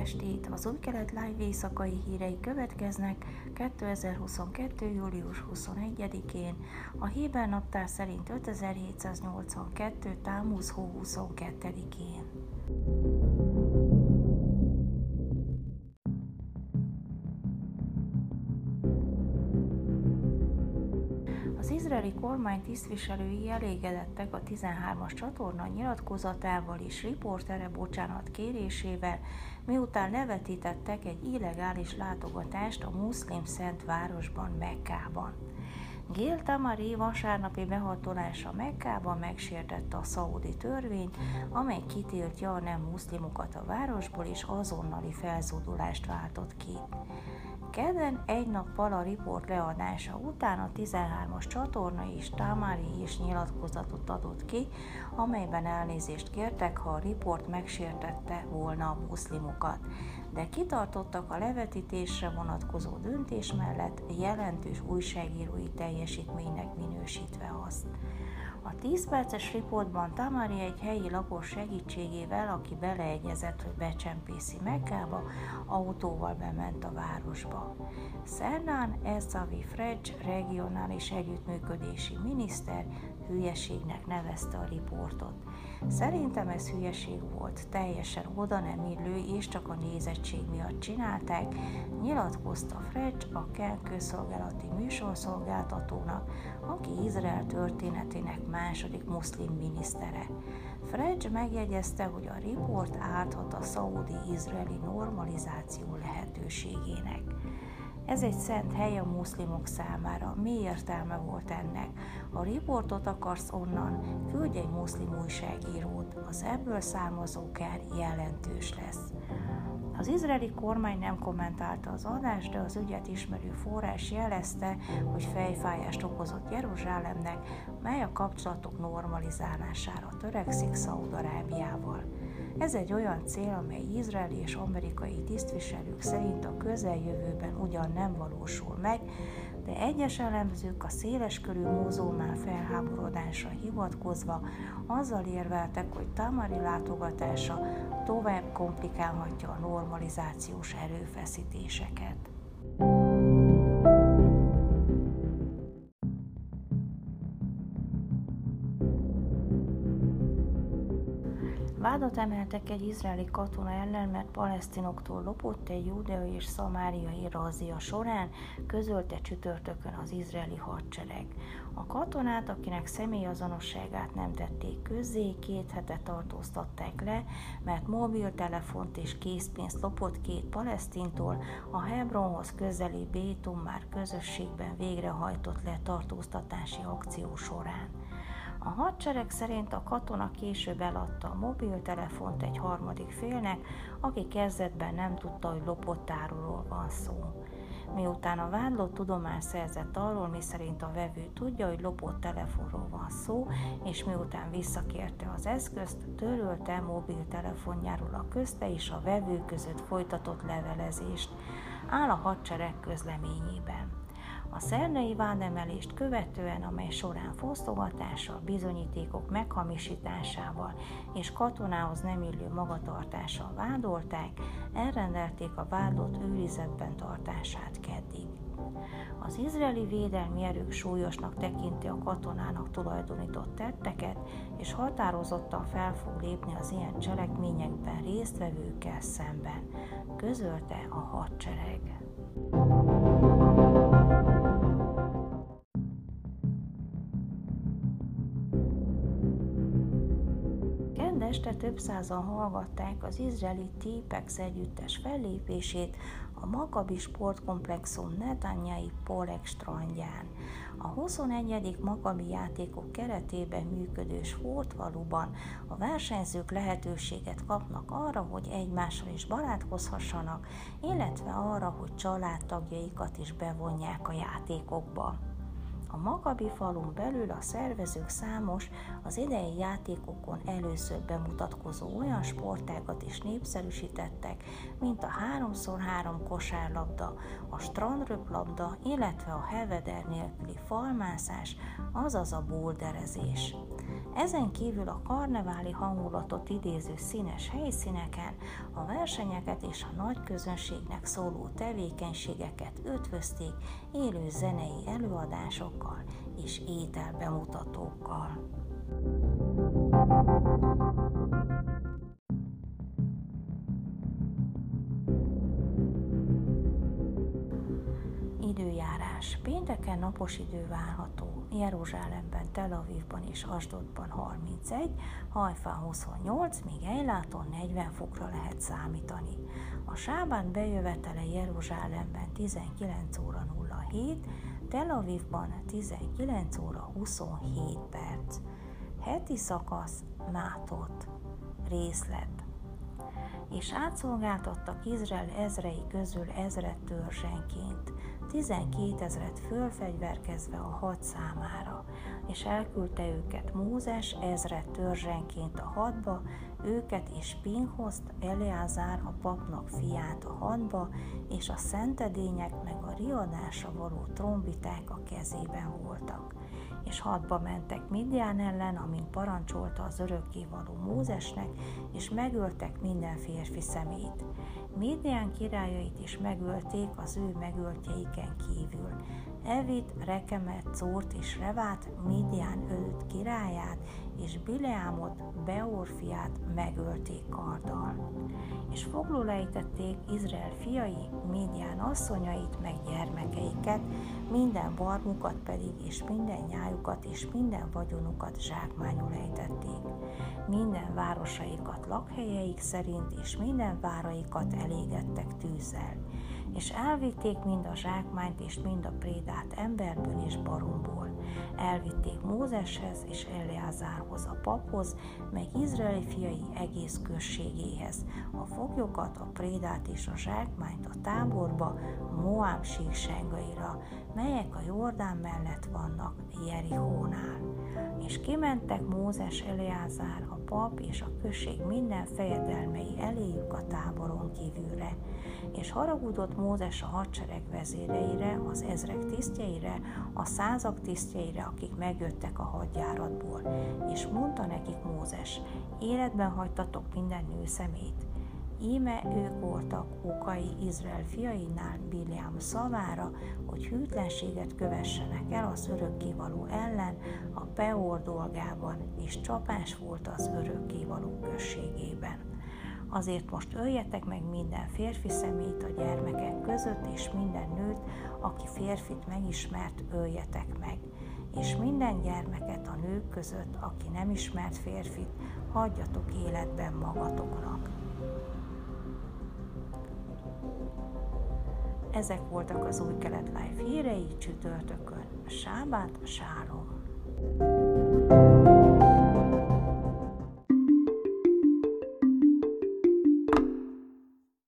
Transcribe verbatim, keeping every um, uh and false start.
estét! Az Új Kelet Live éjszakai hírei következnek kétezer-huszonkettő július huszonegyedikén, a héber naptár szerint ötezer-hétszáznyolcvankettő támuz hó huszonkettedikén. Az izraeli kormány tisztviselői elégedettek a tizenhármas csatorna nyilatkozatával és riportere bocsánat kérésével, miután levetítettek egy illegális látogatást a muszlim szent városban, Mekkában. Gil Tamari vasárnapi behatolása Mekkában megsértette a szaúdi törvényt, amely kitiltja a nem muszlimokat a városból, és azonnali felzódulást váltott ki. Kedden egy nappal a riport leadása után a tizenhármas csatorna is Tamari is nyilatkozatot adott ki, amelyben elnézést kértek, ha a riport megsértette volna a muszlimokat, de kitartottak a levetítésre vonatkozó döntés mellett, jelentős újságírói teljesítménynek minősítve azt. A tíz perces riportban Tamari egy helyi lakos segítségével, aki beleegyezett, hogy becsempészi Mekkába, autóval bement a városba. Sennán Eszavi Fredzs regionális együttműködési miniszter hülyeségnek nevezte a riportot. Szerintem ez hülyeség volt, teljesen oda nem illő, és csak a nézettség miatt csinálták, nyilatkozta Fredzs a Kelkő szolgálati műsorszolgáltatónak, aki Izrael történetének második muszlim minisztere. Fredzs megjegyezte, hogy a riport árthat a szaúdi-izraeli normalizáció lehetőségének. Ez egy szent hely a muszlimok számára. Mi értelme volt ennek? A riportot akarsz onnan? Küldj egy muszlim újságírót, az ebből származó kár jelentős lesz. Az izraeli kormány nem kommentálta az adást, de az ügyet ismerő forrás jelezte, hogy fejfájást okozott Jeruzsálemnek, mely a kapcsolatok normalizálására törekszik Szaúd-Arábiával. Ez egy olyan cél, amely izraeli és amerikai tisztviselők szerint a közeljövőben ugyan nem valósul meg, de egyes elemzők a széleskörű muzulmán felháborodásra hivatkozva azzal érveltek, hogy Tamari látogatása tovább komplikálhatja a normalizációs erőfeszítéseket. Vádat emeltek egy izraeli katona ellen, mert palesztinoktól lopott egy júdeai és szamáriai razzia során, közölte csütörtökön az izraeli hadsereg. A katonát, akinek személyazonosságát nem tették közzé, két hete tartóztatták le, mert mobiltelefont és készpénzt lopott két palesztintól, a Hebronhoz közeli Bétum már közösségben végrehajtott letartóztatási akció során. A hadsereg szerint a katona később eladta a mobiltelefont egy harmadik félnek, aki kezdetben nem tudta, hogy lopott áruról van szó. Miután a vádlott tudomást szerzett arról, miszerint a vevő tudja, hogy lopott telefonról van szó, és miután visszakérte az eszközt, törölte mobiltelefonjáról a közte és a vevő között folytatott levelezést, áll a hadsereg közleményében. A szerdai vádemelést követően, amely során fosztogatással, bizonyítékok meghamisításával és katonához nem illő magatartással vádolták, elrendelték a vádlott őrizetben tartását keddig. Az izraeli védelmi erők súlyosnak tekinti a katonának tulajdonított tetteket, és határozottan fel fog lépni az ilyen cselekményekben résztvevőkkel szemben, közölte a hadsereg. Este több százan hallgatták az izraeli T-Pex együttes fellépését a Makkabi sportkomplexum netanyai Polek strandján. A huszonegyedik Makkabi játékok keretében működő sportvaluban a versenyzők lehetőséget kapnak arra, hogy egymással is barátkozhassanak, illetve arra, hogy családtagjaikat is bevonják a játékokba. A Makkabi falun belül a szervezők számos, az idei játékokon először bemutatkozó olyan sportágat is népszerűsítettek, területek, mint a három-szor-három kosárlabda, a strandröplabda, illetve a heveder nélküli falmászás, azaz a boulderezés. Ezen kívül a karneváli hangulatot idéző színes helyszíneken a versenyeket és a nagy közönségnek szóló tevékenységeket ötvözték élő zenei előadásokkal és ételbemutatókkal. Időjárás. Pénteken napos idő várható. Jeruzsálemben, Tel Avivban és Asdodban harmincegy, Hajfán huszonnyolc, míg Ejláton negyven fokra lehet számítani. A sábát bejövetele Jeruzsálemben tizenkilenc óra nulla hét, Tel Avivban tizenkilenc óra huszonhét perc. Heti szakasz mátott. Részlet. És átszolgáltattak Izrael ezrei közül ezret törzsenként, tizenkétezret fölfegyverkezve a hat számára, és elküldte őket Mózes ezret törzsenként a hadba, őket és Pinhost, Eleázár a papnak fiát a hadba, és a szentedények meg a riadásra való trombiták a kezében voltak. És hadba mentek Midján ellen, amin parancsolta az örökkévaló Mózesnek, és megöltek minden férfi szemét. Midján királyait is megölték az ő megöltjeiken kívül. Evit, Rekemet, Córt és Revát, Midján öt királyát, és Bileámot, Beor fiát megölték karddal. És foglulejtették Izrael fiai, Midján asszonyait, meg gyermekeiket, minden barmukat pedig, és minden nyájukat, és minden vagyonukat zsákmányul ejtették. Minden városaikat lakhelyeik szerint, és minden váraikat elégettek tűzzel. És elvitték mind a zsákmányt és mind a prédát emberből és baromból. Elvitték Mózeshez és Eleázárhoz, a paphoz, meg Izraeli fiai egész községéhez, a foglyokat, a prédát és a zsákmányt a táborba, Moáb síkságaira, melyek a Jordán mellett vannak, Jerihónál. És kimentek Mózes, Eleázár, a pap és a község minden fejedelmei eléjük a táboron kívülre, és haragudott Mózes a hadsereg vezéreire, az ezrek tisztjeire, a százak tisztjeire, akik megjöttek a hadjáratból, és mondta nekik Mózes: életben hagytatok minden nő szemét. Íme ők voltak okai Izrael fiainál Bileám szavára, hogy hűtlenséget kövessenek el az örökkévaló ellen a Peor dolgában, és csapás volt az örökkévaló községében. Azért most öljetek meg minden férfi szemét a gyermekek között, és minden nőt, aki férfit megismert, öljetek meg. És minden gyermeket a nők között, aki nem ismert férfit, hagyjatok életben magatoknak. Ezek voltak az Új Kelet Live hírei csütörtökön. Sábát, sálom!